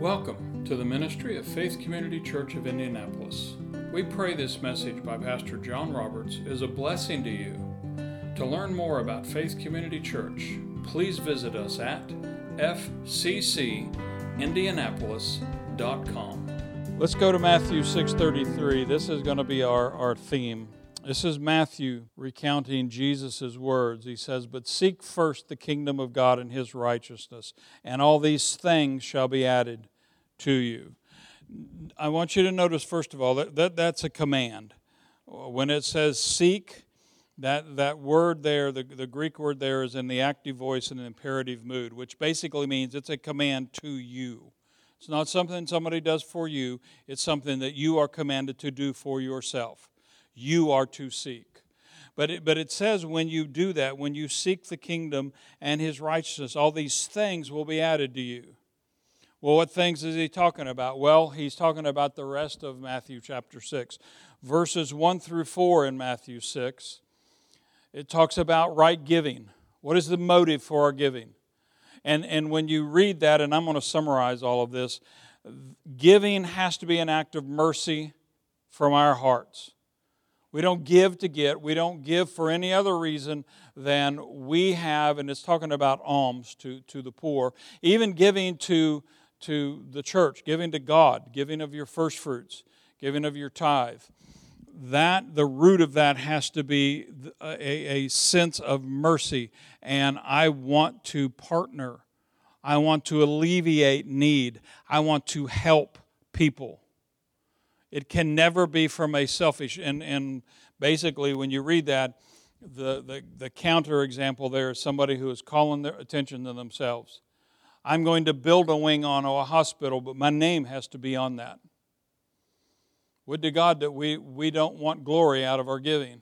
Welcome to the ministry of Faith Community Church of Indianapolis. We pray this message by Pastor John Roberts is a blessing to you. To learn more about Faith Community Church, please visit us at fccindianapolis.com. Let's go to Matthew 6:33. This is going to be our theme. This is Matthew recounting Jesus' words. He says, "But seek first the kingdom of God and His righteousness, and all these things shall be added to you." I want you to notice, first of all, that's a command. When it says seek, that word there, the Greek word there is in the active voice in an imperative mood, which basically means it's a command to you. It's not something somebody does for you. It's something that you are commanded to do for yourself. You are to seek. But it says when you do that, when you seek the kingdom and His righteousness, all these things will be added to you. Well, what things is he talking about? Well, he's talking about the rest of Matthew chapter 6. Verses 1 through 4 in Matthew 6, it talks about right giving. What is the motive for our giving? And when you read that, and I'm going to summarize all of this, giving has to be an act of mercy from our hearts. We don't give to get. We don't give for any other reason than we have, and it's talking about alms to the poor. Even giving to the church, giving to God, giving of your first fruits, giving of your tithe. That, the root of that has to be a sense of mercy. And I want to partner. I want to alleviate need. I want to help people. It can never be from a selfish, and basically when you read that, the counter example there is somebody who is calling their attention to themselves. I'm going to build a wing on a hospital, but my name has to be on that. Would to God that we don't want glory out of our giving.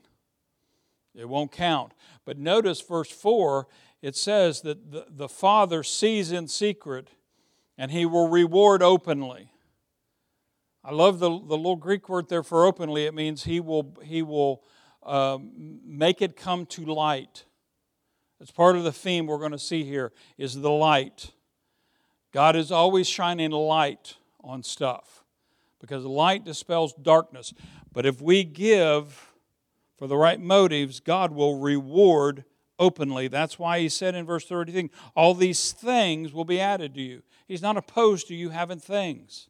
It won't count. But notice verse 4, it says that the Father sees in secret and He will reward openly. I love the little Greek word there for openly. It means He will make it come to light. That's part of the theme we're going to see here is the light. God is always shining light on stuff because light dispels darkness. But if we give for the right motives, God will reward openly. That's why He said in verse 30, all these things will be added to you. He's not opposed to you having things.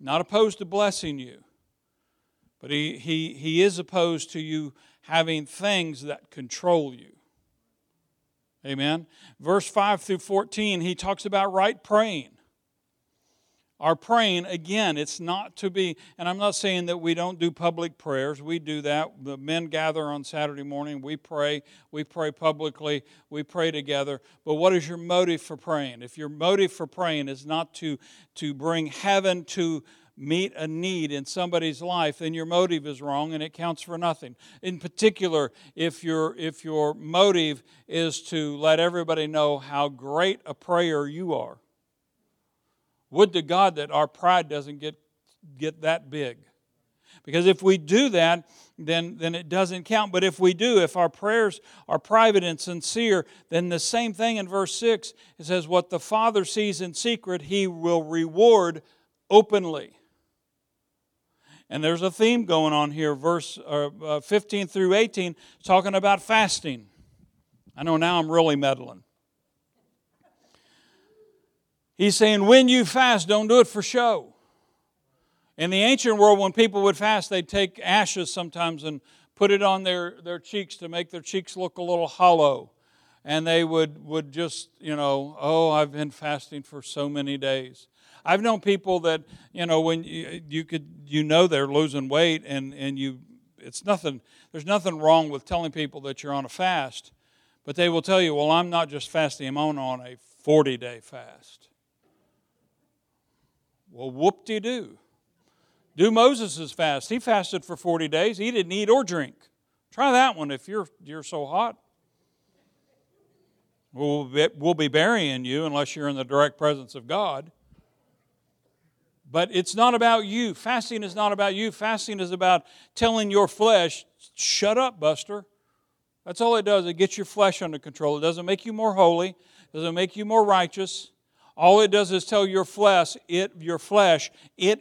Not opposed to blessing you, but he is opposed to you having things that control you. Amen. Verse 5 through 14, he talks about right praying. Our praying, again, it's not to be, and I'm not saying that we don't do public prayers. We do that. The men gather on Saturday morning. We pray publicly. We pray together. But what is your motive for praying? If your motive for praying is not to bring heaven to meet a need in somebody's life, then your motive is wrong and it counts for nothing. In particular, if your motive is to let everybody know how great a prayer you are. Would to God that our pride doesn't get that big. Because if we do that, then it doesn't count. But if we do, if our prayers are private and sincere, then the same thing in verse 6, it says, what the Father sees in secret, He will reward openly. And there's a theme going on here, verse 15 through 18, talking about fasting. I know now I'm really meddling. He's saying, when you fast, don't do it for show. In the ancient world, when people would fast, they'd take ashes sometimes and put it on their cheeks to make their cheeks look a little hollow. And they would just, I've been fasting for so many days. I've known people that, when you they're losing weight and it's nothing. There's nothing wrong with telling people that you're on a fast. But they will tell you, well, I'm not just fasting, I'm on a 40-day fast. Well, whoop-de-doo. Do Moses' fast. He fasted for 40 days. He didn't eat or drink. Try that one if you're so hot. We'll be burying you unless you're in the direct presence of God. But it's not about you. Fasting is not about you. Fasting is about telling your flesh, shut up, Buster. That's all it does. It gets your flesh under control. It doesn't make you more holy. It doesn't make you more righteous. All it does is tell your flesh, it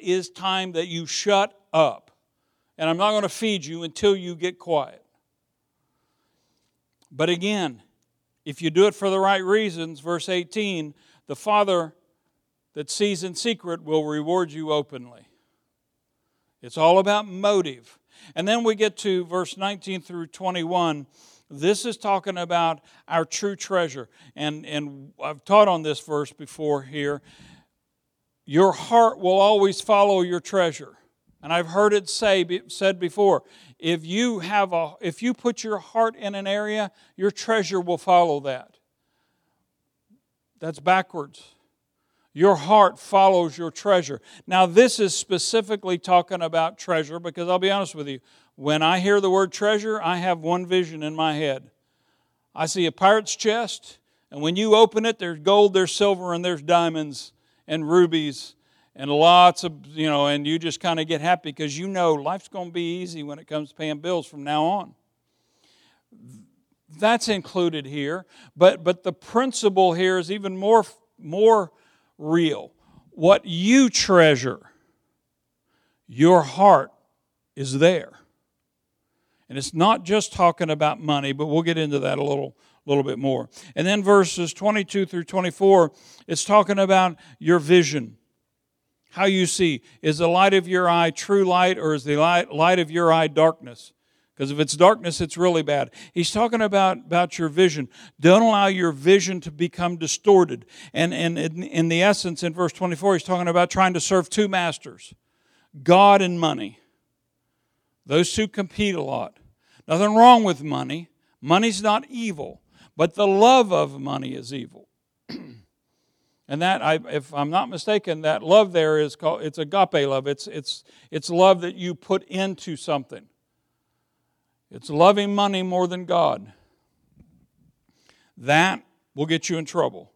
is time that you shut up. And I'm not going to feed you until you get quiet. But again, if you do it for the right reasons, verse 18, the Father that sees in secret will reward you openly. It's all about motive. And then we get to verse 19 through 21. This is talking about our true treasure. And I've taught on this verse before here. Your heart will always follow your treasure. And I've heard it said before, if you put your heart in an area, your treasure will follow that. That's backwards. Your heart follows your treasure. Now, this is specifically talking about treasure because I'll be honest with you. When I hear the word treasure, I have one vision in my head. I see a pirate's chest, and when you open it, there's gold, there's silver, and there's diamonds and rubies. And lots of, and you just kind of get happy because you know life's going to be easy when it comes to paying bills from now on. That's included here. But the principle here is even more real. What you treasure, your heart is there. And it's not just talking about money, but we'll get into that a little bit more. And then verses 22 through 24, it's talking about your vision. How you see. Is the light of your eye true light, or is the light of your eye darkness? Because if it's darkness, it's really bad. He's talking about your vision. Don't allow your vision to become distorted. And in the essence, in verse 24, he's talking about trying to serve two masters, God and money. Those two compete a lot. Nothing wrong with money. Money's not evil, but the love of money is evil. And that, if I'm not mistaken, that love there is called, it's agape love. It's love that you put into something. It's loving money more than God. That will get you in trouble.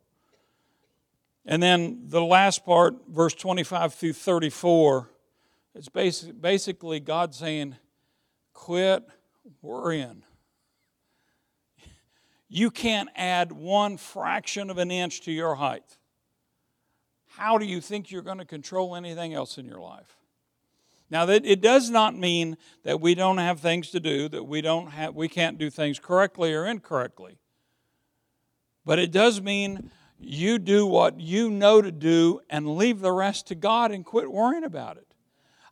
And then the last part, verse 25 through 34, it's basically God saying, quit worrying. You can't add one fraction of an inch to your height. How do you think you're going to control anything else in your life? Now, that it does not mean that we don't have things to do, that we can't do things correctly or incorrectly. But it does mean you do what you know to do and leave the rest to God and quit worrying about it.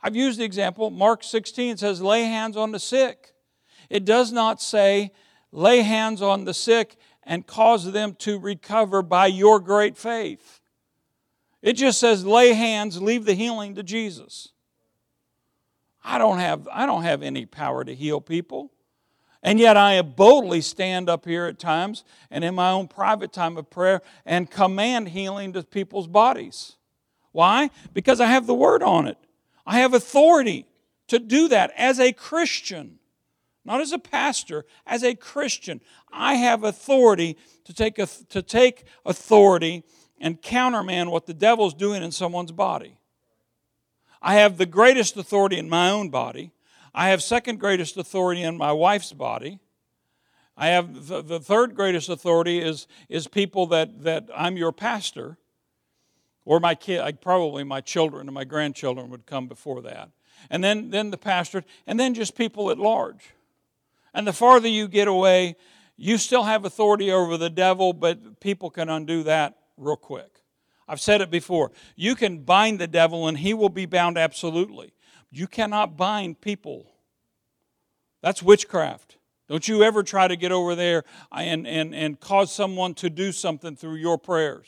I've used the example, Mark 16 says, lay hands on the sick. It does not say, lay hands on the sick and cause them to recover by your great faith. It just says, lay hands, leave the healing to Jesus. I don't have any power to heal people. And yet I boldly stand up here at times and in my own private time of prayer and command healing to people's bodies. Why? Because I have the Word on it. I have authority to do that as a Christian. Not as a pastor, as a Christian. I have authority to take authority and countermand what the devil's doing in someone's body. I have the greatest authority in my own body. I have second greatest authority in my wife's body. I have the third greatest authority is people that I'm your pastor, or my kid, probably my children and my grandchildren would come before that. And then the pastor, and then just people at large. And the farther you get away, you still have authority over the devil, but people can undo that real quick. I've said it before. You can bind the devil and he will be bound absolutely. You cannot bind people. That's witchcraft. Don't you ever try to get over there and cause someone to do something through your prayers.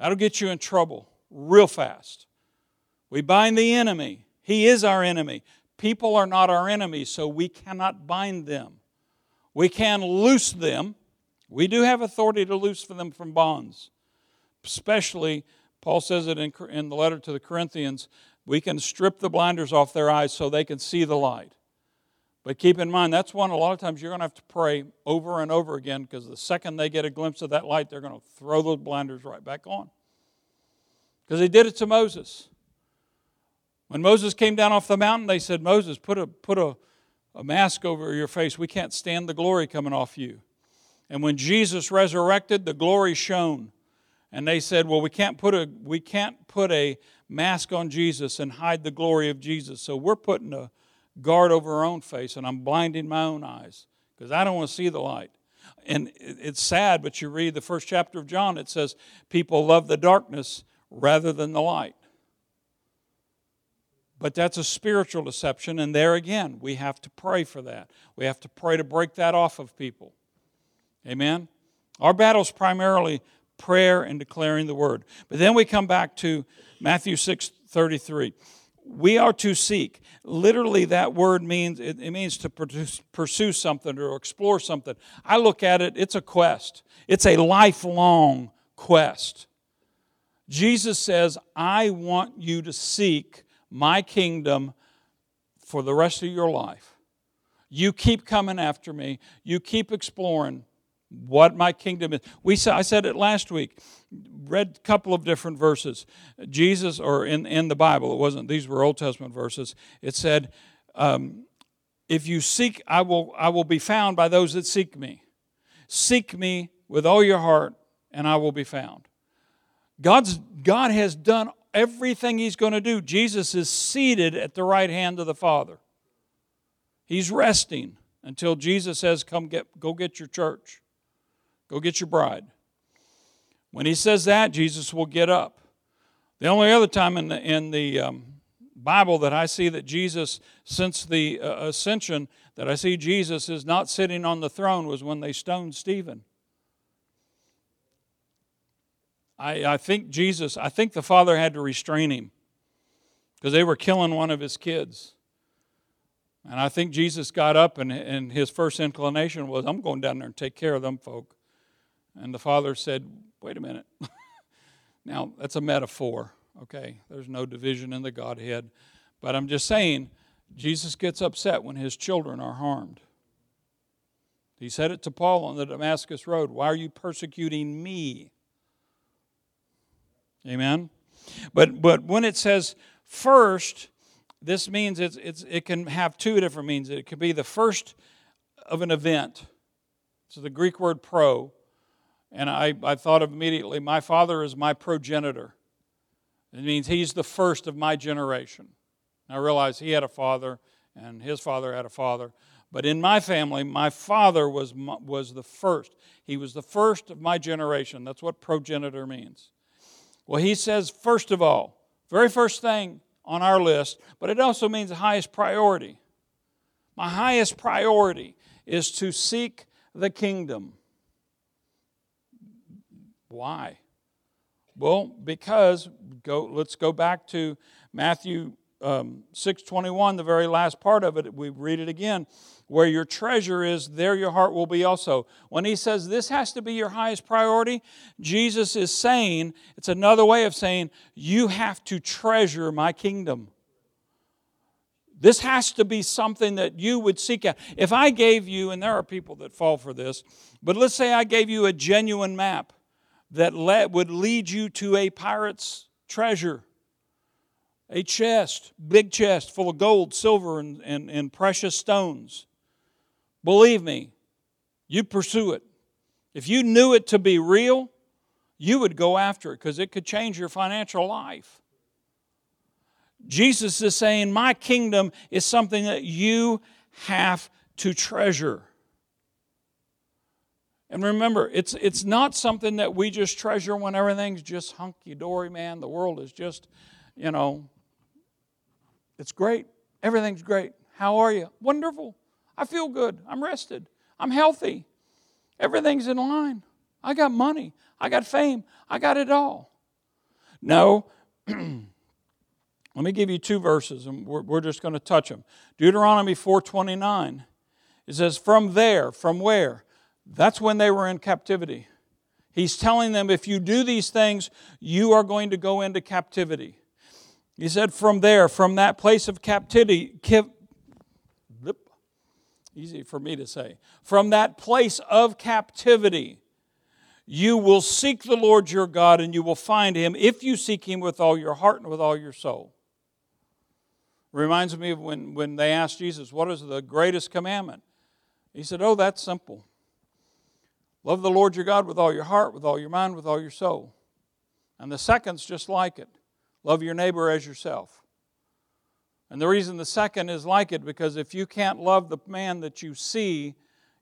That'll get you in trouble real fast. We bind the enemy. He is our enemy. People are not our enemies, so we cannot bind them. We can loose them. We do have authority to loose them from bonds. Especially, Paul says it in the letter to the Corinthians, we can strip the blinders off their eyes so they can see the light. But keep in mind, that's one a lot of times you're going to have to pray over and over again because the second they get a glimpse of that light, they're going to throw those blinders right back on. Because he did it to Moses. When Moses came down off the mountain, they said, Moses, put a mask over your face. We can't stand the glory coming off you. And when Jesus resurrected, the glory shone. And they said, well, we can't put a mask on Jesus and hide the glory of Jesus. So we're putting a guard over our own face, and I'm blinding my own eyes because I don't want to see the light. And it's sad, but you read the first chapter of John, it says people love the darkness rather than the light. But that's a spiritual deception, and there again, we have to pray for that. We have to pray to break that off of people. Amen? Our battle's primarily prayer and declaring the word. But then we come back to Matthew 6:33. We are to seek. Literally, that word means, it means to pursue something or explore something. I look at it, it's a quest. It's a lifelong quest. Jesus says, I want you to seek my kingdom for the rest of your life. You keep coming after me. You keep exploring what my kingdom is. I said it last week. Read a couple of different verses. Jesus, or in the Bible, it wasn't. These were Old Testament verses. It said, "If you seek, I will be found by those that seek me. Seek me with all your heart, and I will be found." God has done everything He's going to do. Jesus is seated at the right hand of the Father. He's resting until Jesus says, "Go get your church. Go get your bride." When he says that, Jesus will get up. The only other time in the Bible that I see that Jesus, since the ascension, that I see Jesus is not sitting on the throne was when they stoned Stephen. I think the Father had to restrain him because they were killing one of his kids. And I think Jesus got up and his first inclination was, I'm going down there and take care of them folk. And the Father said, wait a minute. Now, that's a metaphor, okay? There's no division in the Godhead. But I'm just saying, Jesus gets upset when his children are harmed. He said it to Paul on the Damascus Road. Why are you persecuting me? Amen? But when it says first, this means it can have two different meanings. It could be the first of an event. So the Greek word pro. And I thought of immediately, my father is my progenitor. It means he's the first of my generation. And I realized he had a father and his father had a father. But in my family, my father was the first. He was the first of my generation. That's what progenitor means. Well, he says, first of all, very first thing on our list, but it also means the highest priority. My highest priority is to seek the kingdom. Why? Well, because let's go back to Matthew 6:21, the very last part of it. We read it again. Where your treasure is, there your heart will be also. When he says this has to be your highest priority, Jesus is saying, it's another way of saying, you have to treasure my kingdom. This has to be something that you would seek out. If I gave you, and there are people that fall for this, but let's say I gave you a genuine map that would lead you to a pirate's treasure, a chest, big chest full of gold, silver, and precious stones. Believe me, you pursue it. If you knew it to be real, you would go after it because it could change your financial life. Jesus is saying, my kingdom is something that you have to treasure. And remember, it's not something that we just treasure when everything's just hunky-dory, man. The world is just, it's great. Everything's great. How are you? Wonderful. I feel good. I'm rested. I'm healthy. Everything's in line. I got money. I got fame. I got it all. No. Let me give you two verses, and we're just going to touch them. Deuteronomy 4:29. It says, from there, from where? That's when they were in captivity. He's telling them, if you do these things, you are going to go into captivity. He said, from there, from that place of captivity, easy for me to say, from that place of captivity, you will seek the Lord your God and you will find Him if you seek Him with all your heart and with all your soul. Reminds me of when they asked Jesus, what is the greatest commandment? He said, oh, that's simple. Love the Lord your God with all your heart, with all your mind, with all your soul. And the second's just like it. Love your neighbor as yourself. And the reason the second is like it, because if you can't love the man that you see,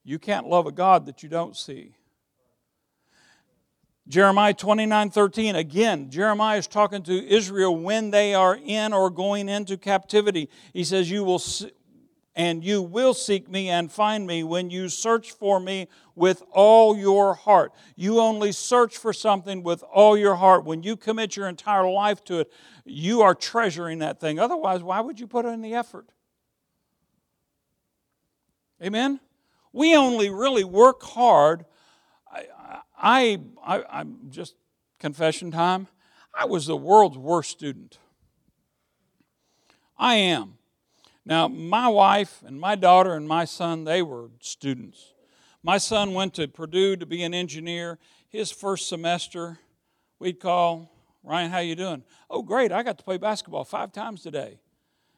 you can't love a God that you don't see. Jeremiah 29:13, again, Jeremiah is talking to Israel when they are in or going into captivity. He says, you will seek me and find me when you search for me with all your heart. You only search for something with all your heart. When you commit your entire life to it, you are treasuring that thing. Otherwise, why would you put in the effort? Amen? We only really work hard. I'm just confession time. I was the world's worst student. I am. Now, my wife and my daughter and my son, they were students. My son went to Purdue to be an engineer. His first semester, we'd call, Ryan, how you doing? Oh, great, I got to play basketball 5 times today.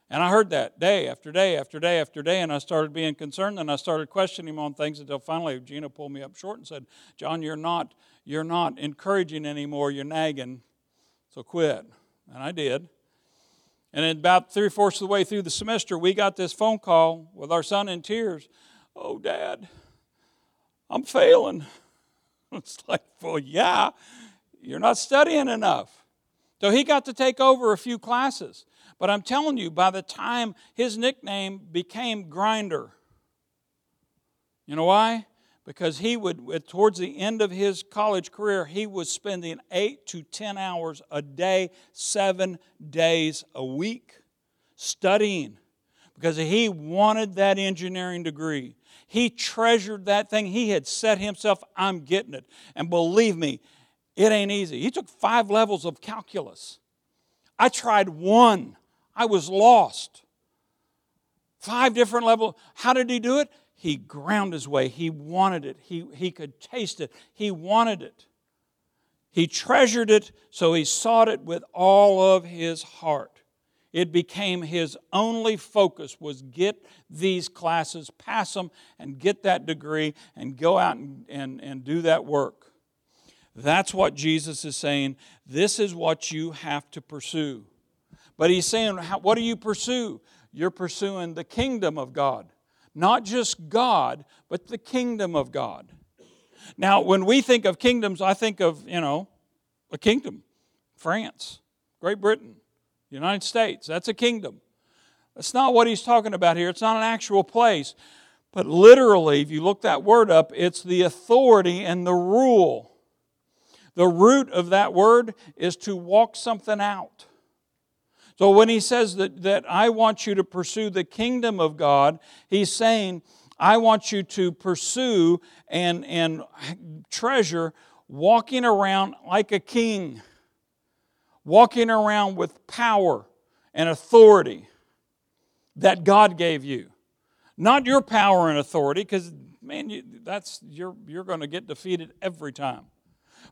And I heard that day after day after day after day, and I started being concerned, and I started questioning him on things until finally Gina pulled me up short and said, John, you're not encouraging anymore, you're nagging, so quit. And I did. And about 3/4 of the way through the semester, we got this phone call with our son in tears. Oh, Dad, I'm failing. It's like, well, yeah, you're not studying enough. So he got to take over a few classes. But I'm telling you, by the time his nickname became Grinder. You know why? Because he would, towards the end of his college career, he was spending 8 to 10 hours a day, 7 days a week studying because he wanted that engineering degree. He treasured that thing. He had set himself, I'm getting it. And believe me, it ain't easy. He took 5 levels of calculus. I tried 1. I was lost. 5 different levels. How did he do it? He ground his way. He wanted it. He could taste it. He wanted it. He treasured it, so he sought it with all of his heart. It became his only focus was get these classes, pass them, and get that degree, and go out and do that work. That's what Jesus is saying. This is what you have to pursue. But he's saying, what do you pursue? You're pursuing the kingdom of God. Not just God, but the kingdom of God. Now, when we think of kingdoms, I think of, a kingdom. France, Great Britain, United States. That's a kingdom. That's not what he's talking about here. It's not an actual place. But literally, if you look that word up, it's the authority and the rule. The root of that word is to walk something out. So when he says that I want you to pursue the kingdom of God, he's saying, I want you to pursue and treasure walking around like a king, walking around with power and authority that God gave you. Not your power and authority, because, man, you're going to get defeated every time.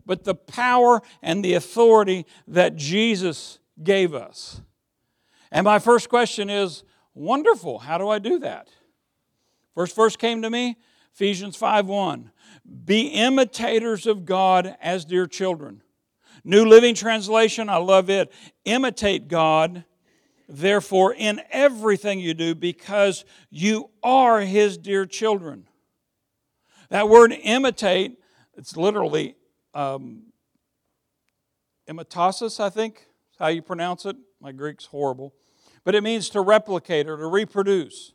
But the power and the authority that Jesus gave us. And my first question is, wonderful, how do I do that? First verse came to me, Ephesians 5:1. Be imitators of God as dear children. New Living Translation, I love it. Imitate God, therefore, in everything you do, because you are His dear children. That word imitate, it's literally imitasis, I think, is how you pronounce it. My Greek's horrible. But it means to replicate or to reproduce.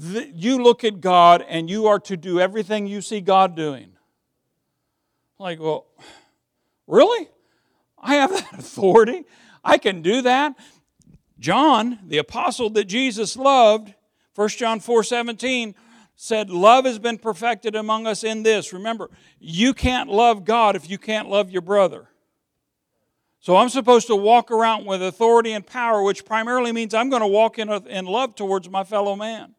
You look at God and you are to do everything you see God doing. Like, well, really? I have that authority? I can do that? John, the apostle that Jesus loved, 1 John 4:17, said, love has been perfected among us in this. Remember, you can't love God if you can't love your brother. So I'm supposed to walk around with authority and power, which primarily means I'm going to walk in love towards my fellow man.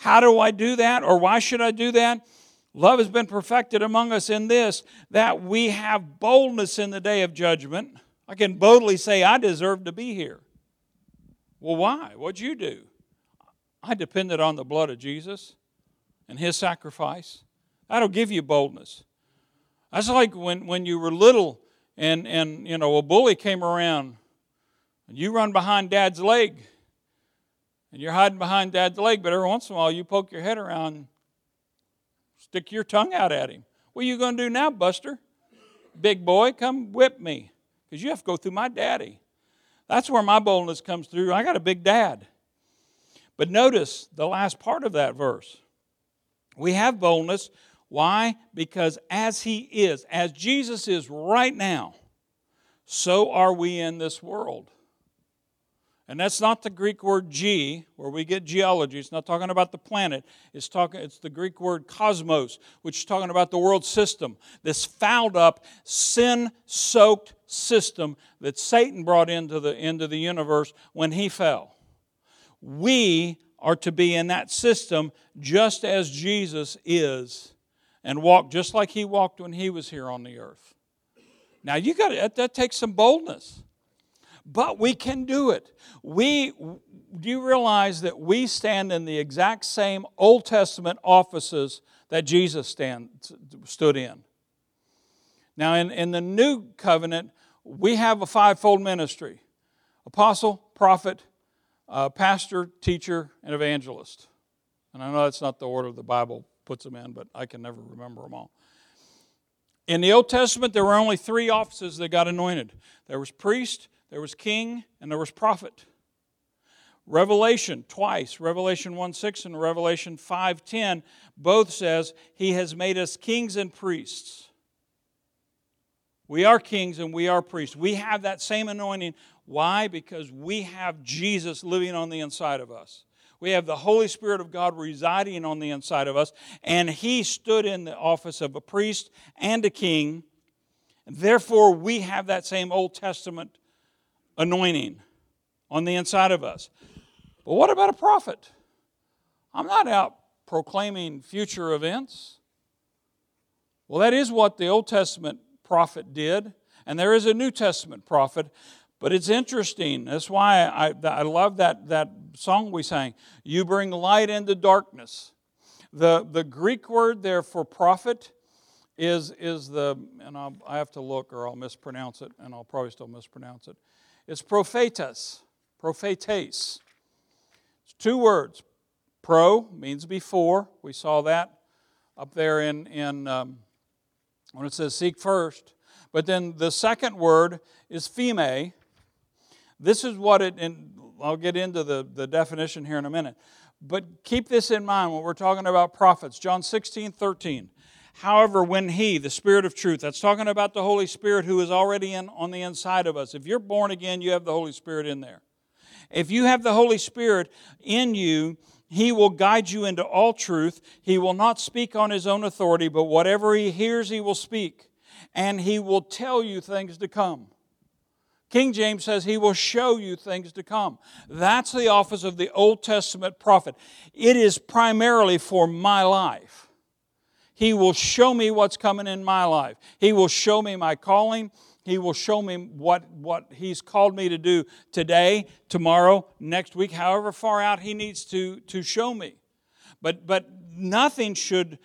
How do I do that, or why should I do that? Love has been perfected among us in this, that we have boldness in the day of judgment. I can boldly say, I deserve to be here. Well, why? What'd you do? I depended on the blood of Jesus and His sacrifice. That'll give you boldness. That's like when you were little and you know, a bully came around, and you run behind Dad's leg, and you're hiding behind Dad's leg, but every once in a while you poke your head around and stick your tongue out at him. What are you going to do now, Buster? Big boy, come whip me, because you have to go through my daddy. That's where my boldness comes through. I got a big dad. But notice the last part of that verse. We have boldness. Why? Because as he is, as Jesus is right now, so are we in this world. And that's not the Greek word "g," where we get geology. It's not talking about the planet. It's the Greek word "cosmos," which is talking about the world system, this fouled-up, sin-soaked system that Satan brought into the universe when he fell. We are to be in that system just as Jesus is, and walk just like he walked when he was here on the earth. Now you got to, that takes some boldness, but we can do it. Do you realize that we stand in the exact same Old Testament offices that Jesus stood in? Now in the New Covenant, we have a fivefold ministry: apostle, prophet, pastor, teacher, and evangelist. And I know that's not the order the Bible puts them in, but I can never remember them all. In the Old Testament, there were only three offices that got anointed. There was priest, there was king, and there was prophet. Revelation twice, Revelation 1:6 and Revelation 5:10, both says, "He has made us kings and priests." We are kings and we are priests. We have that same anointing. Why? Because we have Jesus living on the inside of us. We have the Holy Spirit of God residing on the inside of us, and He stood in the office of a priest and a king. And therefore, we have that same Old Testament anointing on the inside of us. But what about a prophet? I'm not out proclaiming future events. Well, that is what the Old Testament prophet did, and there is a New Testament prophet. But it's interesting. That's why I love that song we sang. You bring light into darkness. The Greek word there for prophet is the, and I have to look or I'll mispronounce it, and I'll probably still mispronounce it. It's prophetes. Prophetes. It's two words. Pro means before. We saw that up there in when it says seek first. But then the second word is pheme. This is what it, and I'll get into the definition here in a minute. But keep this in mind when we're talking about prophets. John 16:13. However, when He, the Spirit of truth, that's talking about the Holy Spirit who is already on the inside of us. If you're born again, you have the Holy Spirit in there. If you have the Holy Spirit in you, He will guide you into all truth. He will not speak on His own authority, but whatever He hears, He will speak. And He will tell you things to come. King James says He will show you things to come. That's the office of the Old Testament prophet. It is primarily for my life. He will show me what's coming in my life. He will show me my calling. He will show me what He's called me to do today, tomorrow, next week, however far out He needs to show me. But nothing should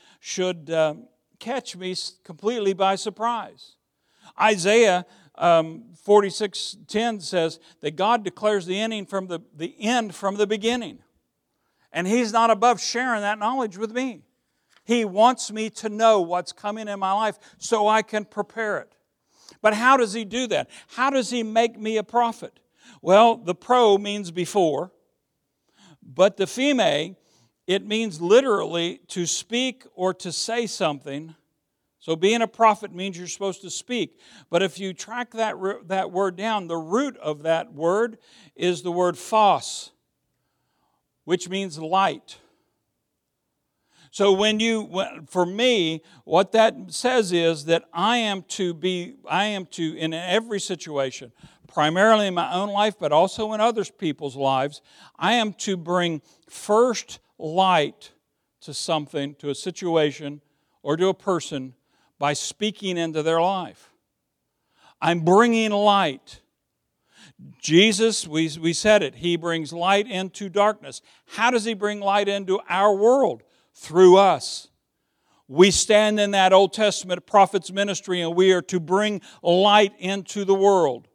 catch me completely by surprise. Isaiah 46:10 says that God declares the ending from the end from the beginning. And He's not above sharing that knowledge with me. He wants me to know what's coming in my life so I can prepare it. But how does He do that? How does He make me a prophet? Well, the pro means before, but the pheme, it means literally to speak or to say something. So being a prophet means you're supposed to speak. But if you track that word down, the root of that word is the word phos, which means light. So for me, what that says is that I am to, in every situation, primarily in my own life, but also in other people's lives, I am to bring first light to something, to a situation, or to a person, by speaking into their life. I'm bringing light. Jesus, we said it, He brings light into darkness. How does He bring light into our world? Through us. We stand in that Old Testament prophet's ministry, and we are to bring light into the world.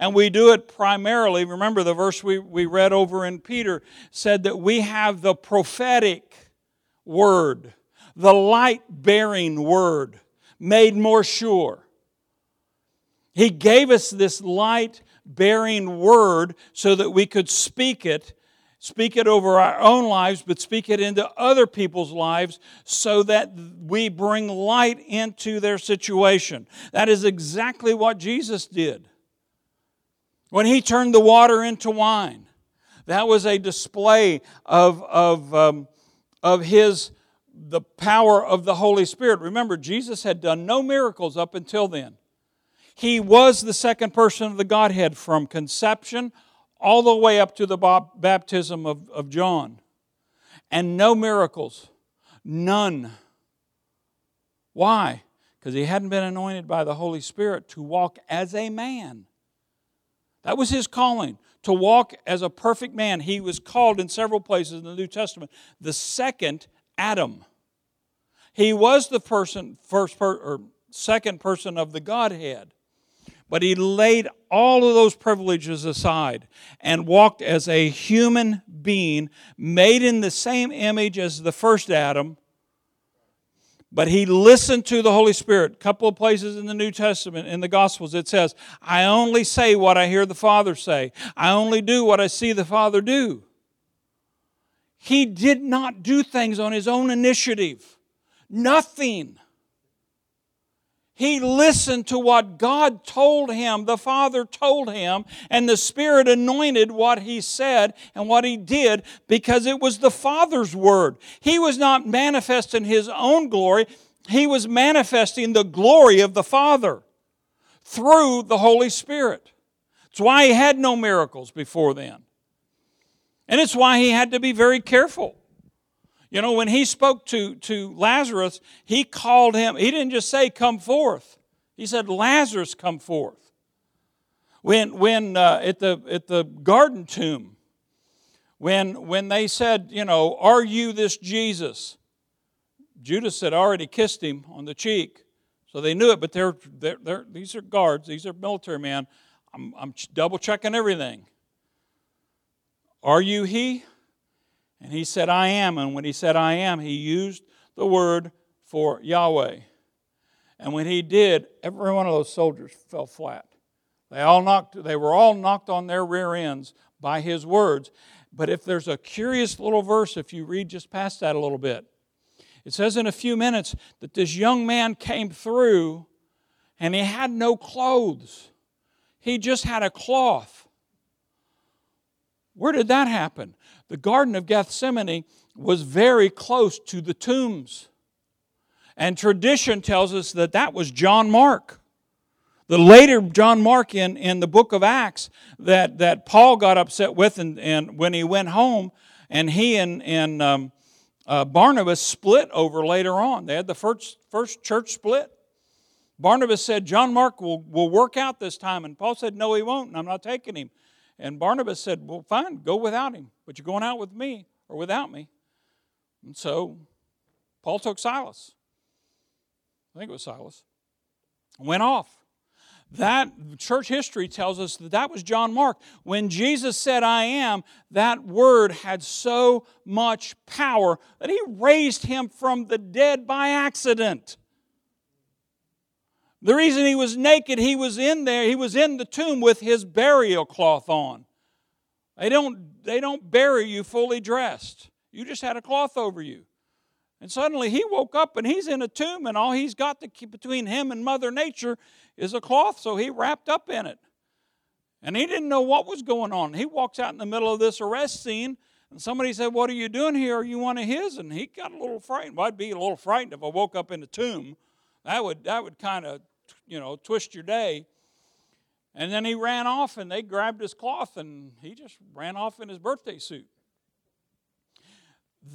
And we do it primarily, remember the verse we read over in Peter, said that we have the prophetic word, the light-bearing word, made more sure. He gave us this light-bearing word so that we could speak it over our own lives, but speak it into other people's lives so that we bring light into their situation. That is exactly what Jesus did. When he turned the water into wine, that was a display of the power of the Holy Spirit. Remember, Jesus had done no miracles up until then. He was the second person of the Godhead from conception all the way up to the baptism of John. And no miracles. None. Why? Because he hadn't been anointed by the Holy Spirit to walk as a man. That was his calling, to walk as a perfect man. He was called in several places in the New Testament the second Adam. He was the second person of the Godhead. But he laid all of those privileges aside and walked as a human being made in the same image as the first Adam. But he listened to the Holy Spirit. A couple of places in the New Testament, in the Gospels, it says, I only say what I hear the Father say. I only do what I see the Father do. He did not do things on his own initiative. Nothing. He listened to what God told him, the Father told him, and the Spirit anointed what he said and what he did because it was the Father's word. He was not manifesting his own glory. He was manifesting the glory of the Father through the Holy Spirit. It's why he had no miracles before then. And it's why he had to be very careful. You know, when he spoke to Lazarus, he called him. He didn't just say, come forth. He said, Lazarus, come forth. When at the garden tomb, when they said, you know, are you this Jesus? Judas had already kissed him on the cheek. So they knew it, but these are guards. These are military men. I'm double-checking everything. Are you he? And he said, I am. And when he said, I am, he used the word for Yahweh. And when he did, every one of those soldiers fell flat. They were all knocked on their rear ends by his words. But if there's a curious little verse, if you read just past that a little bit, it says in a few minutes that this young man came through and he had no clothes. He just had a cloth. Where did that happen? The Garden of Gethsemane was very close to the tombs. And tradition tells us that was John Mark. The later John Mark in the book of Acts that Paul got upset with and when he went home, and he and Barnabas split over later on. They had the first church split. Barnabas said, John Mark will work out this time. And Paul said, no, he won't, and I'm not taking him. And Barnabas said, well, fine, go without him. But you're going out with me or without me. And so Paul took Silas. I think it was Silas. Went off. That church history tells us that was John Mark. When Jesus said, I am, that word had so much power that he raised him from the dead by accident. The reason he was naked, he was in there, he was in the tomb with his burial cloth on. They don't bury you fully dressed. You just had a cloth over you. And suddenly he woke up and he's in a tomb, and all he's got to keep between him and Mother Nature is a cloth, so he wrapped up in it. And he didn't know what was going on. He walks out in the middle of this arrest scene, and somebody said, what are you doing here? Are you one of his? And he got a little frightened. Well, I'd be a little frightened if I woke up in a tomb. That would kind of, you know, twist your day. And then he ran off, and they grabbed his cloth, and he just ran off in his birthday suit.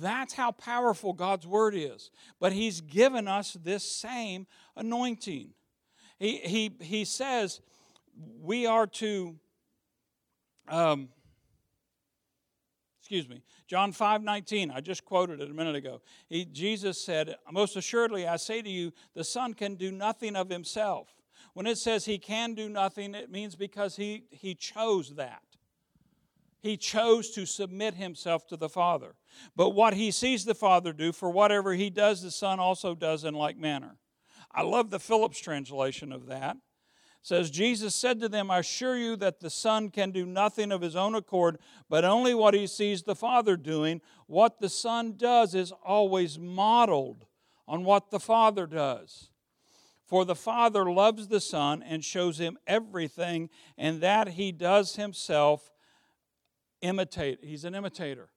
That's how powerful God's word is. But he's given us this same anointing. He says we are to John 5:19, I just quoted it a minute ago. Jesus said, "Most assuredly, I say to you, the Son can do nothing of himself." When it says he can do nothing, it means because he chose that. He chose to submit himself to the Father. But what he sees the Father do, for whatever he does, the Son also does in like manner. I love the Phillips translation of that. It says, Jesus said to them, "I assure you that the Son can do nothing of his own accord, but only what he sees the Father doing. What the Son does is always modeled on what the Father does. For the Father loves the Son and shows him everything, and that he does himself imitate." He's an imitator.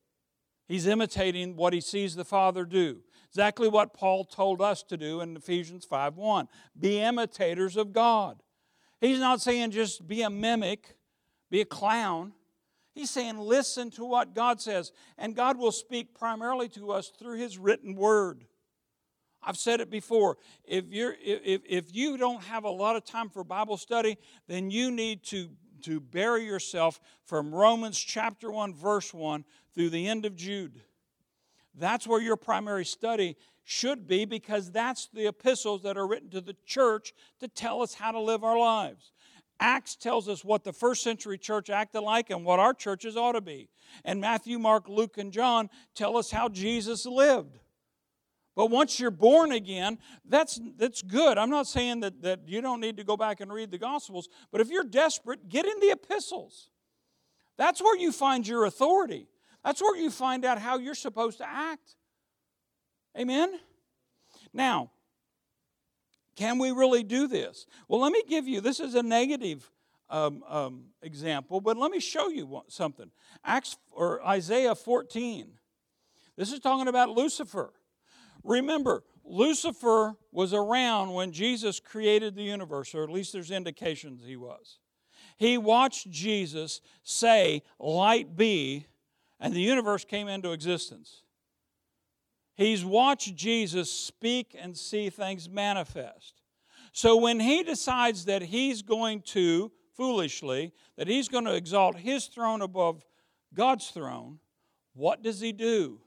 He's imitating what he sees the Father do. Exactly what Paul told us to do in Ephesians 5:1. Be imitators of God. He's not saying just be a mimic, be a clown. He's saying listen to what God says. And God will speak primarily to us through his written word. I've said it before. If you don't have a lot of time for Bible study, then you need to bury yourself from Romans chapter 1, verse 1 through the end of Jude. That's where your primary study should be, because that's the epistles that are written to the church to tell us how to live our lives. Acts tells us what the first century church acted like and what our churches ought to be. And Matthew, Mark, Luke, and John tell us how Jesus lived. But once you're born again, that's good. I'm not saying that you don't need to go back and read the Gospels, but if you're desperate, get in the epistles. That's where you find your authority. That's where you find out how you're supposed to act. Amen? Now, can we really do this? Well, let me give you, this is a negative example, but let me show you something. Isaiah 14. This is talking about Lucifer. Remember, Lucifer was around when Jesus created the universe, or at least there's indications he was. He watched Jesus say, "Light be," and the universe came into existence. He's watched Jesus speak and see things manifest. So when he decides that he's going to, foolishly, that he's going to exalt his throne above God's throne, what does he do?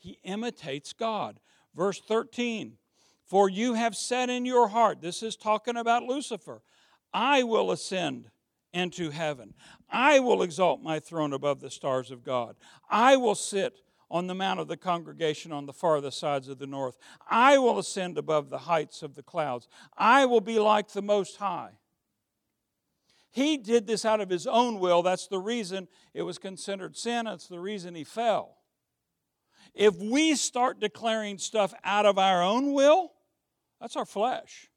He imitates God. Verse 13, "For you have said in your heart," this is talking about Lucifer, "I will ascend into heaven. I will exalt my throne above the stars of God. I will sit on the mount of the congregation on the farthest sides of the north. I will ascend above the heights of the clouds. I will be like the Most High." He did this out of his own will. That's the reason it was considered sin. That's the reason he fell. If we start declaring stuff out of our own will, that's our flesh.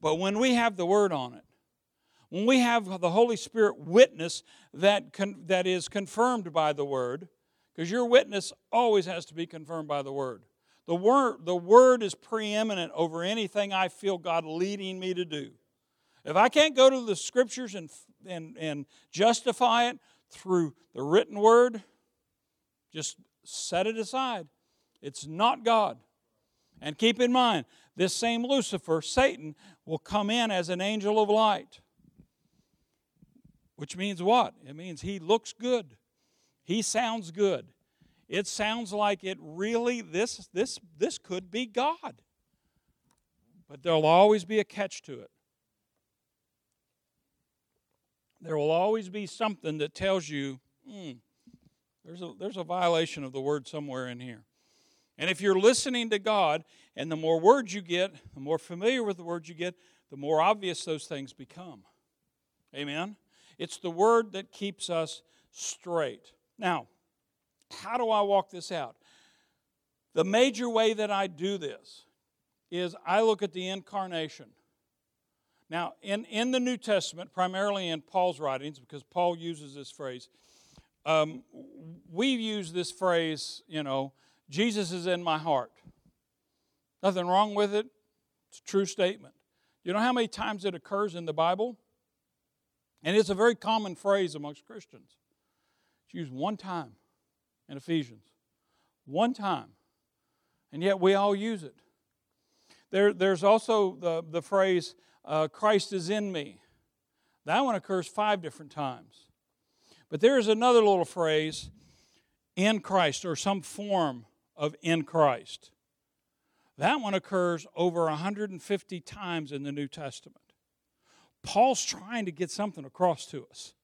But when we have the Word on it, when we have the Holy Spirit witness that is confirmed by the Word, because your witness always has to be confirmed by the Word. The Word is preeminent over anything I feel God leading me to do. If I can't go to the Scriptures and justify it through the written Word, just set it aside. It's not God. And keep in mind, this same Lucifer, Satan, will come in as an angel of light. Which means what? It means he looks good. He sounds good. It sounds like it really, this could be God. But there will always be a catch to it. There will always be something that tells you, there's a violation of the Word somewhere in here. And if you're listening to God, and the more words you get, the more familiar with the words you get, the more obvious those things become. Amen? It's the Word that keeps us straight. Now, how do I walk this out? The major way that I do this is I look at the incarnation. Now, in the New Testament, primarily in Paul's writings, because Paul uses this phrase, we've used this phrase, Jesus is in my heart. Nothing wrong with it. It's a true statement. You know how many times it occurs in the Bible? And it's a very common phrase amongst Christians. It's used one time in Ephesians. One time. And yet we all use it. There's also the phrase, Christ is in me. That one occurs 5 different times. But there is another little phrase in Christ or some form of in Christ. That one occurs over 150 times in the New Testament. Paul's trying to get something across to us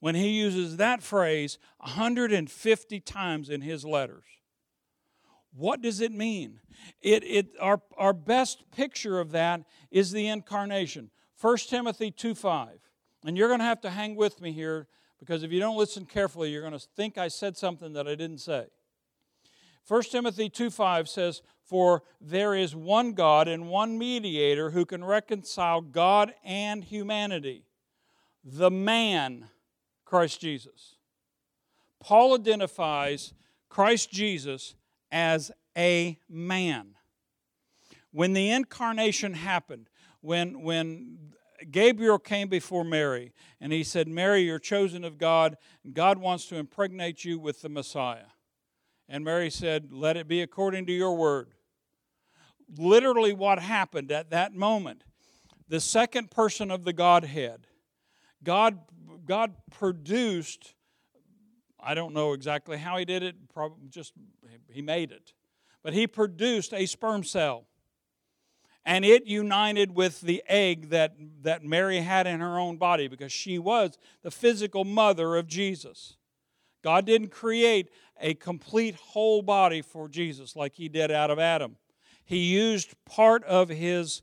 when he uses that phrase 150 times in his letters. What does it mean? Our best picture of that is the incarnation. 1 Timothy 2:5. And you're going to have to hang with me here, because if you don't listen carefully, you're going to think I said something that I didn't say. 1 Timothy 2:5 says, "For there is one God and one mediator who can reconcile God and humanity, the man, Christ Jesus." Paul identifies Christ Jesus as a man. When the incarnation happened, when Gabriel came before Mary and he said, "Mary, you're chosen of God, and God wants to impregnate you with the Messiah." And Mary said, "Let it be according to your word." Literally what happened at that moment, the second person of the Godhead, God produced, I don't know exactly how he did it, probably just he made it, but he produced a sperm cell. And it united with the egg that Mary had in her own body, because she was the physical mother of Jesus. God didn't create a complete whole body for Jesus like he did out of Adam. He used part of his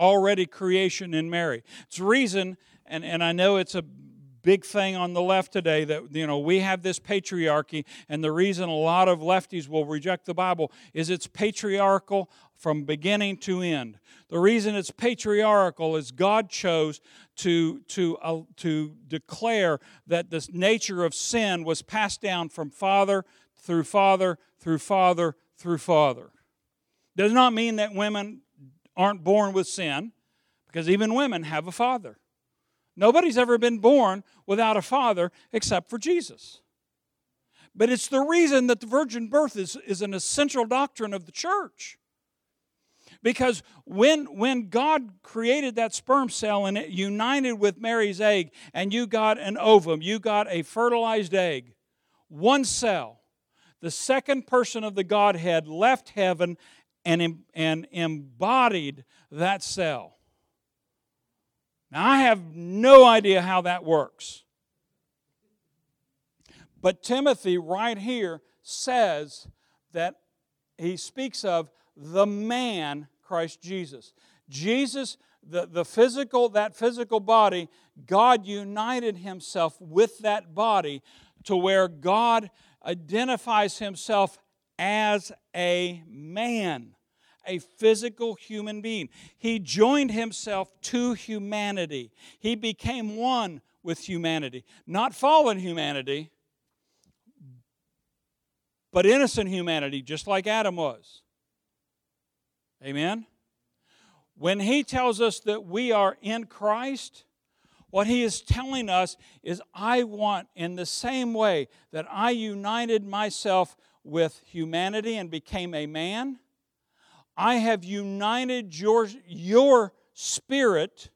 already creation in Mary. It's the reason, and I know it's a big thing on the left today, that we have this patriarchy, and the reason a lot of lefties will reject the Bible is it's patriarchal from beginning to end. The reason it's patriarchal is God chose to declare that this nature of sin was passed down from father through father through father through father. Does not mean that women aren't born with sin, because even women have a father. Nobody's ever been born without a father except for Jesus. But it's the reason that the virgin birth is an essential doctrine of the church. Because when God created that sperm cell and it united with Mary's egg, and you got an ovum, you got a fertilized egg, one cell, the second person of the Godhead left heaven and embodied that cell. Now, I have no idea how that works. But Timothy right here says that he speaks of the man, Christ Jesus. Jesus, that physical body, God united himself with that body to where God identifies himself as a man. A physical human being. He joined himself to humanity. He became one with humanity. Not fallen humanity, but innocent humanity, just like Adam was. Amen? When he tells us that we are in Christ, what he is telling us is, I want, in the same way that I united myself with humanity and became a man, I have united your spirit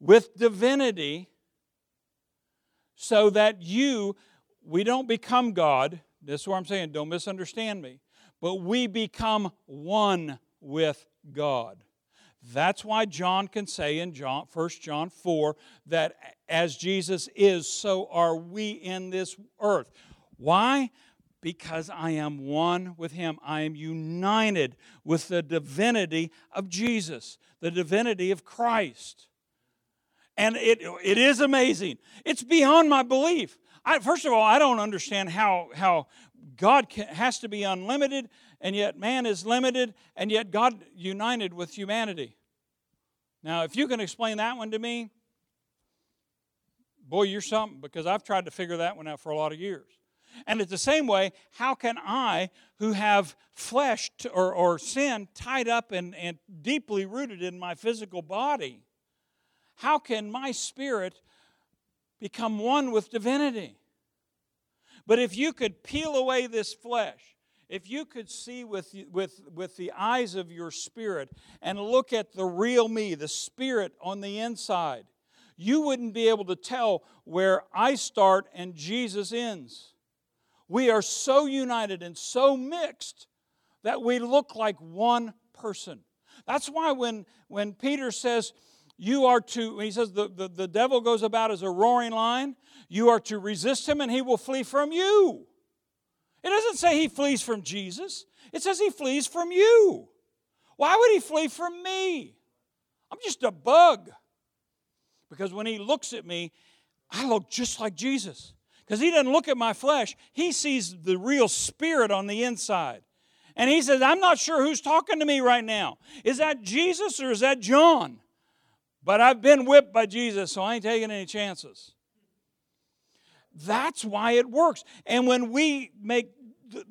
with divinity, so that we don't become God. This is what I'm saying, don't misunderstand me. But we become one with God. That's why John can say in 1 John 4 that as Jesus is, so are we in this earth. Why? Because I am one with him. I am united with the divinity of Jesus, the divinity of Christ. And it is amazing. It's beyond my belief. First of all, I don't understand how God has to be unlimited, and yet man is limited, and yet God united with humanity. Now, if you can explain that one to me, boy, you're something, because I've tried to figure that one out for a lot of years. And it's the same way, how can I, who have flesh or sin tied up and deeply rooted in my physical body, how can my spirit become one with divinity? But if you could peel away this flesh, if you could see with the eyes of your spirit and look at the real me, the spirit on the inside, you wouldn't be able to tell where I start and Jesus ends. We are so united and so mixed that we look like one person. That's why when Peter says, you are to, he says the devil goes about as a roaring lion, you are to resist him and he will flee from you. It doesn't say he flees from Jesus. It says he flees from you. Why would he flee from me? I'm just a bug. Because when he looks at me, I look just like Jesus. Because he doesn't look at my flesh. He sees the real spirit on the inside. And he says, I'm not sure who's talking to me right now. Is that Jesus or is that John? But I've been whipped by Jesus, so I ain't taking any chances. That's why it works. And when we make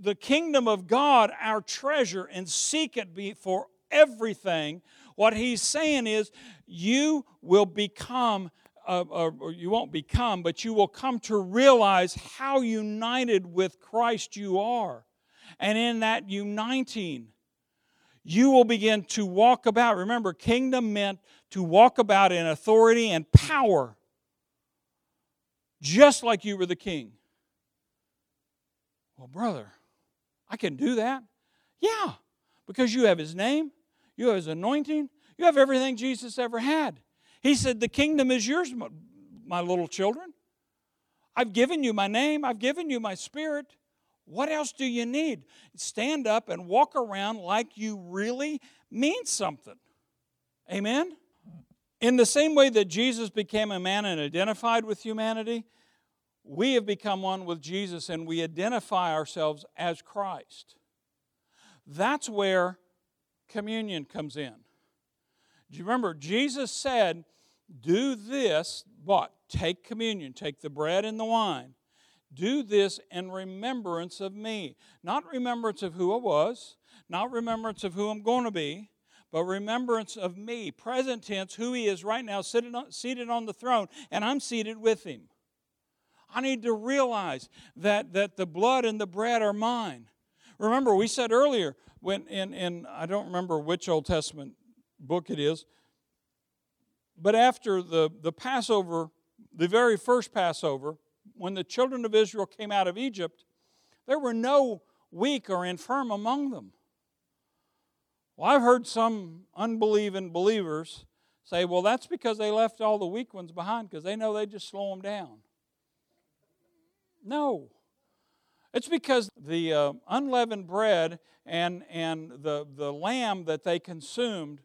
the kingdom of God our treasure and seek it for everything, what he's saying is you will become, or you won't become, but you will come to realize how united with Christ you are. And in that uniting, you will begin to walk about. Remember, kingdom meant to walk about in authority and power, just like you were the king. Well, brother, I can do that. Yeah, because you have his name, you have his anointing, you have everything Jesus ever had. He said, the kingdom is yours, my little children. I've given you my name, I've given you my spirit. What else do you need? Stand up and walk around like you really mean something. Amen? In the same way that Jesus became a man and identified with humanity, we have become one with Jesus and we identify ourselves as Christ. That's where communion comes in. Do you remember Jesus said, do this, what? Take communion, take the bread and the wine. Do this in remembrance of me. Not remembrance of who I was, not remembrance of who I'm going to be, but remembrance of me, present tense, who he is right now, seated on the throne, and I'm seated with him. I need to realize that the blood and the bread are mine. Remember, we said earlier, when in I don't remember which Old Testament book it is, but after the Passover, the very first Passover, when the children of Israel came out of Egypt, there were no weak or infirm among them. Well, I've heard some unbelieving believers say, well, that's because they left all the weak ones behind because they know they just slow them down. No. It's because the unleavened bread and the lamb that they consumed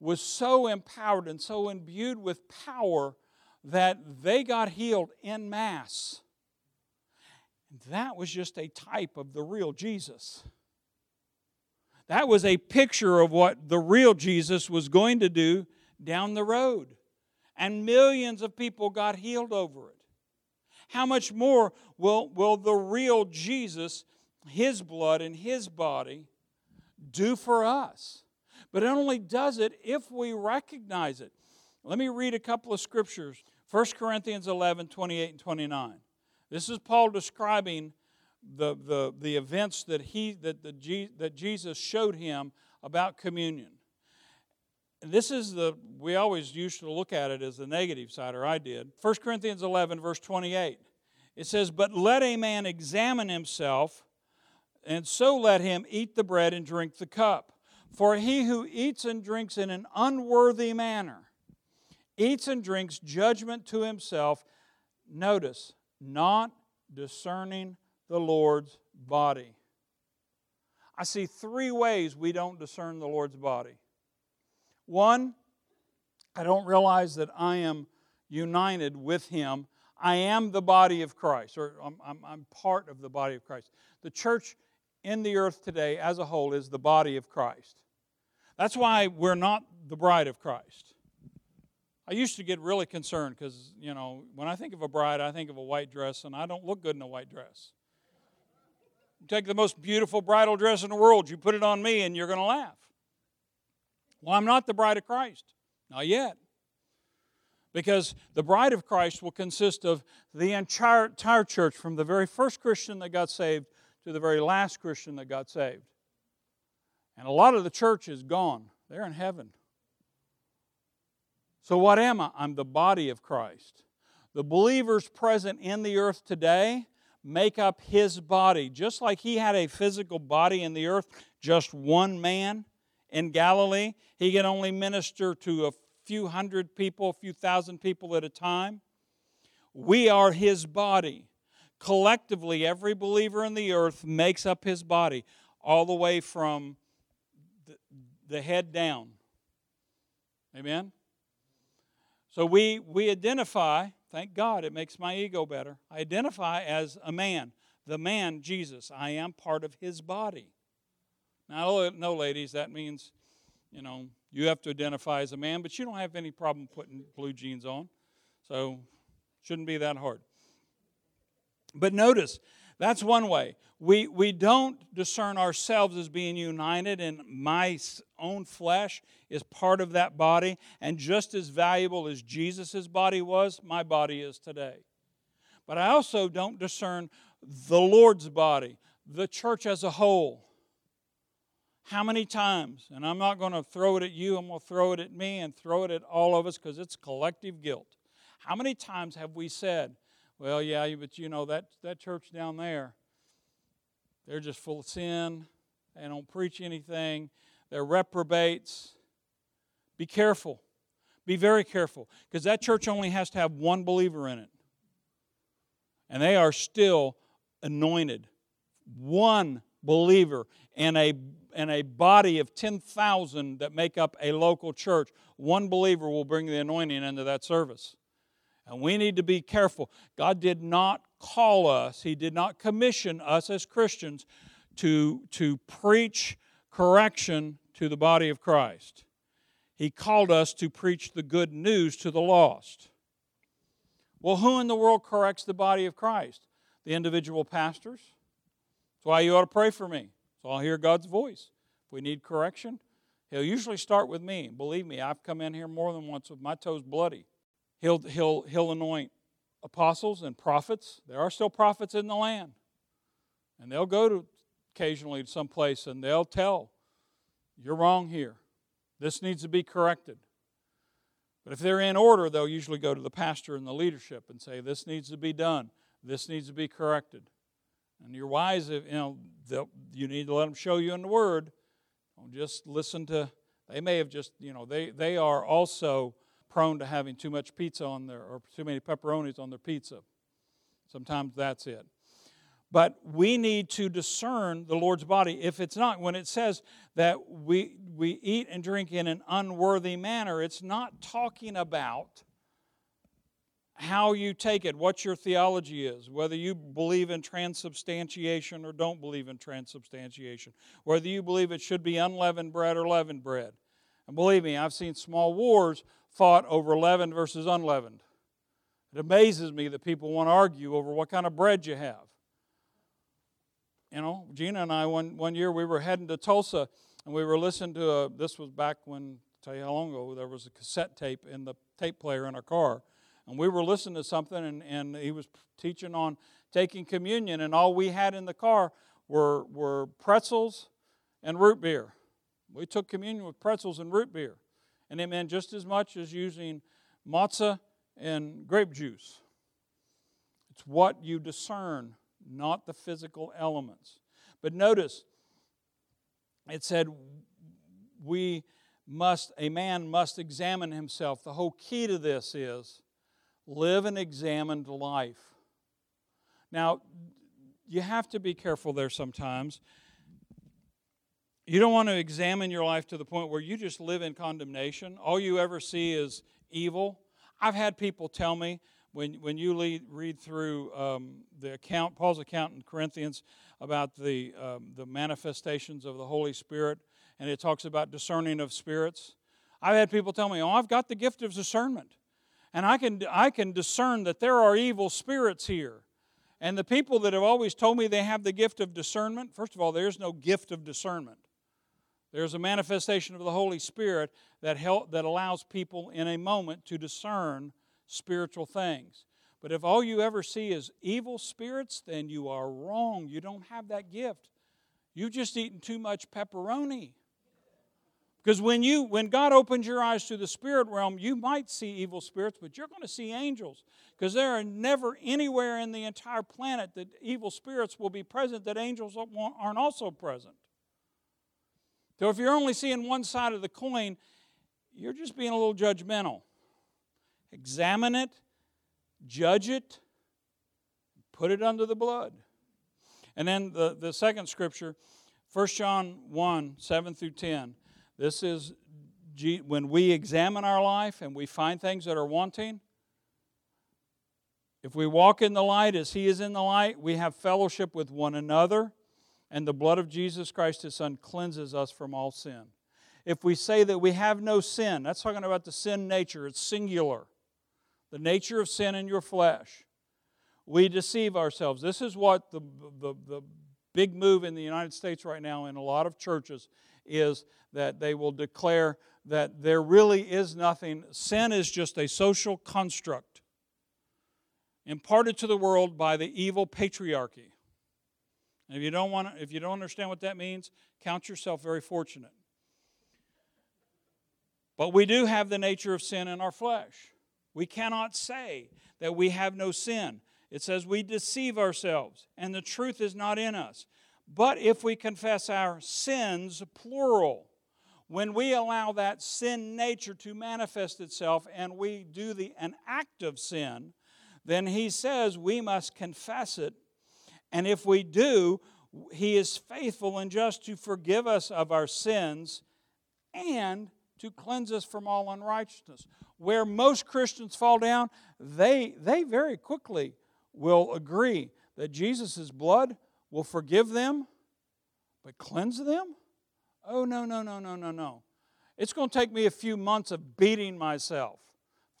was so empowered and so imbued with power that they got healed en masse. That was just a type of the real Jesus. That was a picture of what the real Jesus was going to do down the road. And millions of people got healed over it. How much more will the real Jesus, his blood and his body, do for us? But it only does it if we recognize it. Let me read a couple of scriptures. 1 Corinthians 11, 28 and 29. This is Paul describing the events that Jesus showed him about communion. This is we always used to look at it as the negative side, or I did. 1 Corinthians 11, verse 28. It says, but let a man examine himself, and so let him eat the bread and drink the cup. For he who eats and drinks in an unworthy manner eats and drinks judgment to himself, notice, not discerning the Lord's body. I see three ways we don't discern the Lord's body. One, I don't realize that I am united with him. I am the body of Christ, or I'm part of the body of Christ. The church in the earth today as a whole is the body of Christ. That's why we're not the bride of Christ. I used to get really concerned because, you know, when I think of a bride, I think of a white dress, and I don't look good in a white dress. You take the most beautiful bridal dress in the world, you put it on me, and you're going to laugh. Well, I'm not the bride of Christ. Not yet. Because the bride of Christ will consist of the entire church, from the very first Christian that got saved to the very last Christian that got saved. And a lot of the church is gone. They're in heaven. So what am I? I'm the body of Christ. The believers present in the earth today make up his body. Just like he had a physical body in the earth, just one man in Galilee, he could only minister to a few hundred people, a few thousand people at a time. We are his body. Collectively, every believer in the earth makes up his body, all the way from the head down. Amen? So we identify, thank God, it makes my ego better. I identify as a man, the man, Jesus. I am part of his body. Now, no, ladies, that means, you know, you have to identify as a man, but you don't have any problem putting blue jeans on. So it shouldn't be that hard. But notice, that's one way. We don't discern ourselves as being united, and my own flesh is part of that body. And just as valuable as Jesus' body was, my body is today. But I also don't discern the Lord's body, the church as a whole. How many times, and I'm not going to throw it at you, I'm going to throw it at me and throw it at all of us because it's collective guilt. How many times have we said, well, yeah, but you know, that church down there, they're just full of sin. They don't preach anything. They're reprobates. Be careful. Be very careful. Because that church only has to have one believer in it. And they are still anointed. One believer in a body of 10,000 that make up a local church. One believer will bring the anointing into that service. And we need to be careful. God did not call us, he did not commission us as Christians to preach correction to the body of Christ. He called us to preach the good news to the lost. Well, who in the world corrects the body of Christ? The individual pastors. That's why you ought to pray for me, so I'll hear God's voice. If we need correction, he'll usually start with me. Believe me, I've come in here more than once with my toes bloody. He'll anoint apostles and prophets. There are still prophets in the land. And they'll go to occasionally to some place and they'll tell, you're wrong here. This needs to be corrected. But if they're in order, they'll usually go to the pastor and the leadership and say, this needs to be done. This needs to be corrected. And you're wise, if, you know, you need to let them show you in the Word. Don't just listen to, they may have just, you know, they are also prone to having too much pizza on their, or too many pepperonis on their pizza. Sometimes that's it. But we need to discern the Lord's body. If it's not, when it says that we eat and drink in an unworthy manner, it's not talking about how you take it, what your theology is, whether you believe in transubstantiation or don't believe in transubstantiation, whether you believe it should be unleavened bread or leavened bread. And believe me, I've seen small wars fought over leavened versus unleavened. It amazes me that people want to argue over what kind of bread you have. You know, Gina and I, one year we were heading to Tulsa, and we were listening to this was back when, tell you how long ago, there was a cassette tape in the tape player in our car. And we were listening to something, and he was teaching on taking communion, and all we had in the car were pretzels and root beer. We took communion with pretzels and root beer. And it meant just as much as using matzah and grape juice. It's what you discern, not the physical elements. But notice, it said, a man must examine himself. The whole key to this is live an examined life. Now, you have to be careful there sometimes. You don't want to examine your life to the point where you just live in condemnation. All you ever see is evil. I've had people tell me, when you read through the account, Paul's account in Corinthians, about the manifestations of the Holy Spirit, and it talks about discerning of spirits. I've had people tell me, oh, I've got the gift of discernment, and I can discern that there are evil spirits here. And the people that have always told me they have the gift of discernment, first of all, there's no gift of discernment. There's a manifestation of the Holy Spirit that allows people in a moment to discern spiritual things. But if all you ever see is evil spirits, then you are wrong. You don't have that gift. You've just eaten too much pepperoni. Because when God opens your eyes to the spirit realm, you might see evil spirits, but you're going to see angels. Because there are never anywhere in the entire planet that evil spirits will be present that angels aren't also present. So if you're only seeing one side of the coin, you're just being a little judgmental. Examine it, judge it, put it under the blood. And then the second scripture, 1 John 1, 7 through 10. This is when we examine our life and we find things that are wanting. If we walk in the light as He is in the light, we have fellowship with one another, and the blood of Jesus Christ, His Son, cleanses us from all sin. If we say that we have no sin, that's talking about the sin nature. It's singular. The nature of sin in your flesh. We deceive ourselves. This is what the big move in the United States right now in a lot of churches is, that they will declare that there really is nothing. Sin is just a social construct imparted to the world by the evil patriarchy. And if you don't understand what that means, count yourself very fortunate. But we do have the nature of sin in our flesh. We cannot say that we have no sin. It says we deceive ourselves, and the truth is not in us. But if we confess our sins, plural, when we allow that sin nature to manifest itself and we do an act of sin, then He says we must confess it. And if we do, He is faithful and just to forgive us of our sins and to cleanse us from all unrighteousness. Where most Christians fall down, they very quickly will agree that Jesus' blood will forgive them, but cleanse them? Oh, no. It's going to take me a few months of beating myself,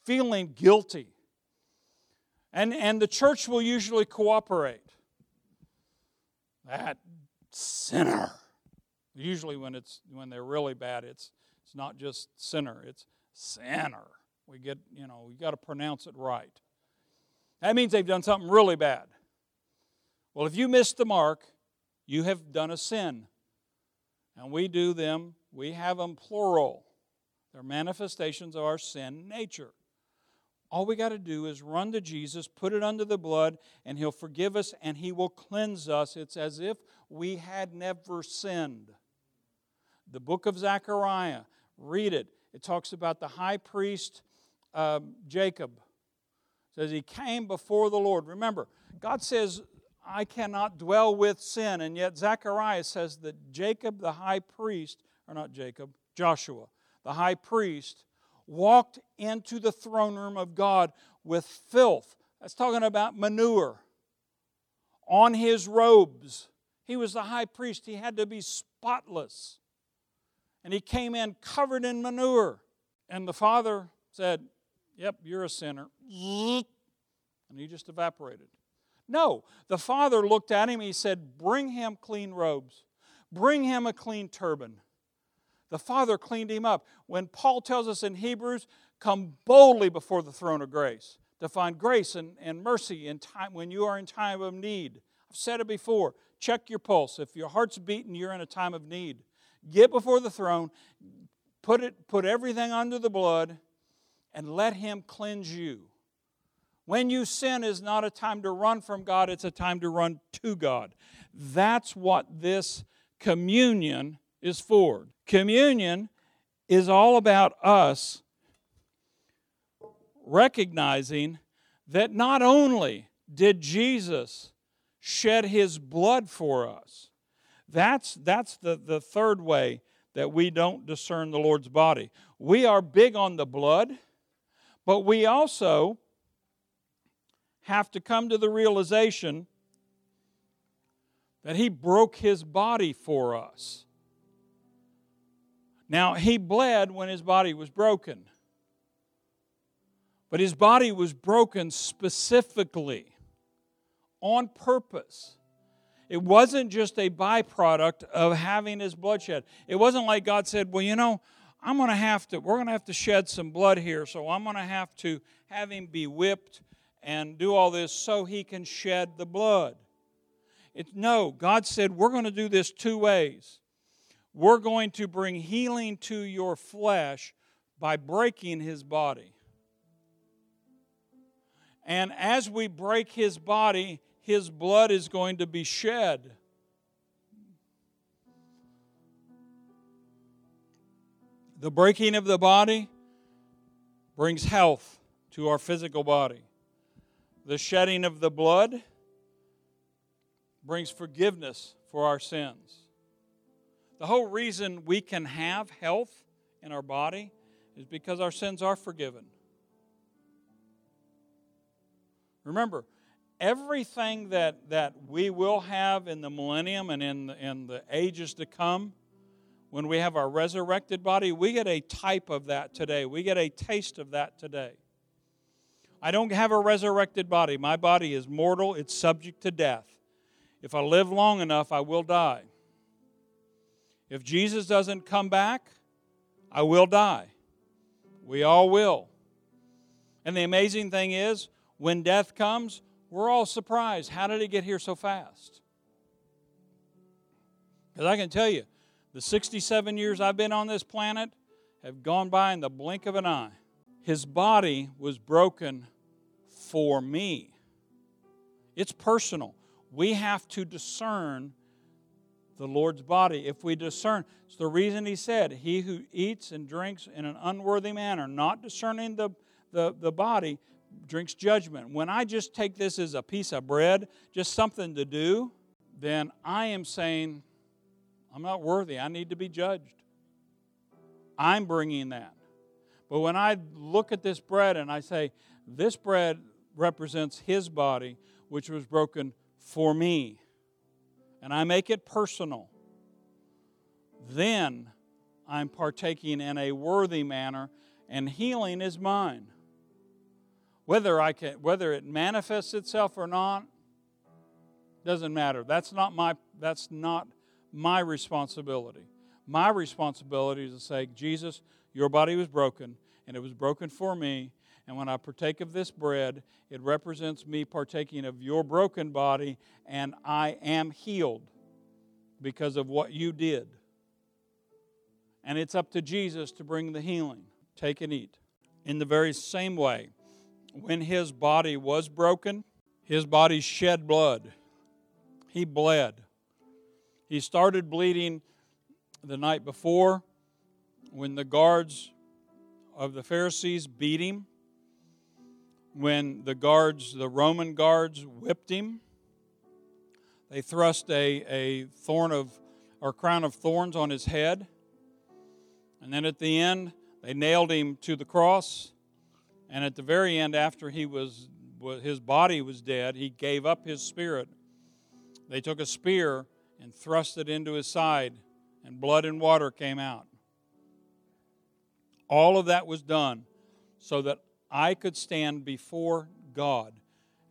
feeling guilty. And the church will usually cooperate. That sinner. Usually when they're really bad, it's not just sinner, it's sinner. We get, you got to pronounce it right. That means they've done something really bad. Well, if you missed the mark, you have done a sin. And we have them plural. They're manifestations of our sin nature. All we got to do is run to Jesus, put it under the blood, and He'll forgive us and He will cleanse us. It's as if we had never sinned. The book of Zechariah, read it. It talks about the high priest, Jacob. It says he came before the Lord. Remember, God says, I cannot dwell with sin. And yet Zechariah says that Joshua, the high priest, walked into the throne room of God with filth. That's talking about manure. On his robes. He was the high priest. He had to be spotless. And he came in covered in manure. And the Father said, yep, you're a sinner. And he just evaporated. No, the Father looked at him. He said, bring him clean robes. Bring him a clean turban. The Father cleaned him up. When Paul tells us in Hebrews, come boldly before the throne of grace to find grace and mercy in time when you are in time of need. I've said it before. Check your pulse. If your heart's beating, you're in a time of need. Get before the throne. Put everything under the blood. And let Him cleanse you. When you sin is not a time to run from God, it's a time to run to God. That's what this communion is for. Communion is all about us recognizing that not only did Jesus shed His blood for us, that's the third way that we don't discern the Lord's body. We are big on the blood. But we also have to come to the realization that He broke His body for us. Now, He bled when His body was broken. But His body was broken specifically, on purpose. It wasn't just a byproduct of having His bloodshed. It wasn't like God said, well, we're going to have to shed some blood here, so I'm going to have to have Him be whipped and do all this so He can shed the blood. No, God said we're going to do this two ways. we're going to bring healing to your flesh by breaking his body. And as we break his body, his blood is going to be shed. The breaking of the body brings health to our physical body. The shedding of the blood brings forgiveness for our sins. The whole reason we can have health in our body is because our sins are forgiven. Remember, everything that we will have in the millennium and in the ages to come, when we have our resurrected body, we get a type of that today. We get a taste of that today. I don't have a resurrected body. My body is mortal. It's subject to death. If I live long enough, I will die. If Jesus doesn't come back, I will die. We all will. And the amazing thing is, when death comes, we're all surprised. How did it get here so fast? Because I can tell you, the 67 years I've been on this planet have gone by in the blink of an eye. His body was broken for me. It's personal. We have to discern the Lord's body. If we discern, it's the reason he said, he who eats and drinks in an unworthy manner, not discerning the body, drinks judgment. When I just take this as a piece of bread, just something to do, then I am saying, I'm not worthy. I need to be judged. I'm bringing that. But when I look at this bread and I say, this bread represents his body, which was broken for me, and I make it personal, then I'm partaking in a worthy manner, and healing is mine. Whether it manifests itself or not, doesn't matter. That's not my responsibility. My responsibility is to say, Jesus, your body was broken, and it was broken for me. And when I partake of this bread, it represents me partaking of your broken body, and I am healed because of what you did. And it's up to Jesus to bring the healing. Take and eat. In the very same way, when his body was broken, his body shed blood. He bled. He started bleeding the night before when the guards of the Pharisees beat him, when the Roman guards whipped him. They thrust a thorn of, or crown of thorns on his head. And then at the end, they nailed him to the cross. And at the very end, after his body was dead, he gave up his spirit. They took a spear and thrust it into his side, and blood and water came out. All of that was done so that I could stand before God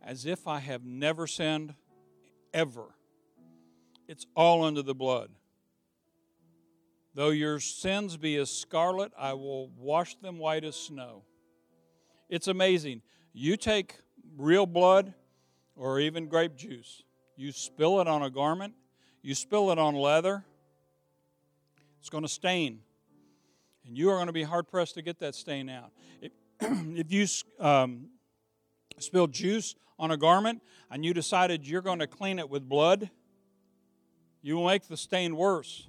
as if I have never sinned ever. It's all under the blood. Though your sins be as scarlet, I will wash them white as snow. It's amazing. You take real blood or even grape juice, you spill it on a garment, you spill it on leather, it's going to stain. And you are going to be hard-pressed to get that stain out. If you spill juice on a garment and you decided you're going to clean it with blood, you will make the stain worse.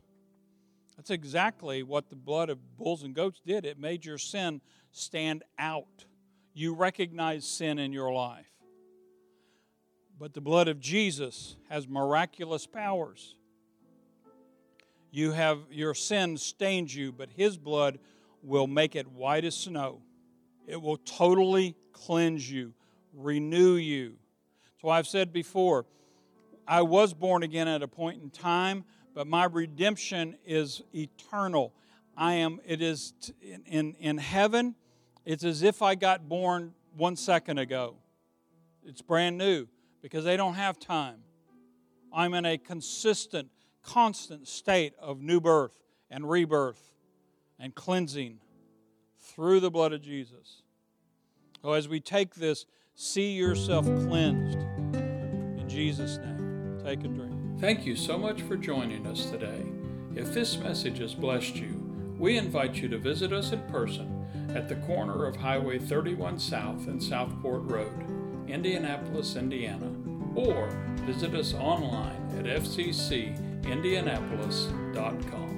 That's exactly what the blood of bulls and goats did. It made your sin stand out. You recognize sin in your life. But the blood of Jesus has miraculous powers. Your sin stains you, but his blood will make it white as snow. It will totally cleanse you, renew you. So I've said before, I was born again at a point in time, but my redemption is eternal. It is in heaven. It's as if I got born 1 second ago. It's brand new. Because they don't have time. I'm in a consistent, constant state of new birth and rebirth and cleansing through the blood of Jesus. So as we take this, see yourself cleansed. In Jesus' name, take a drink. Thank you so much for joining us today. If this message has blessed you, we invite you to visit us in person at the corner of Highway 31 South and Southport Road, Indianapolis, Indiana, or visit us online at fccindianapolis.com.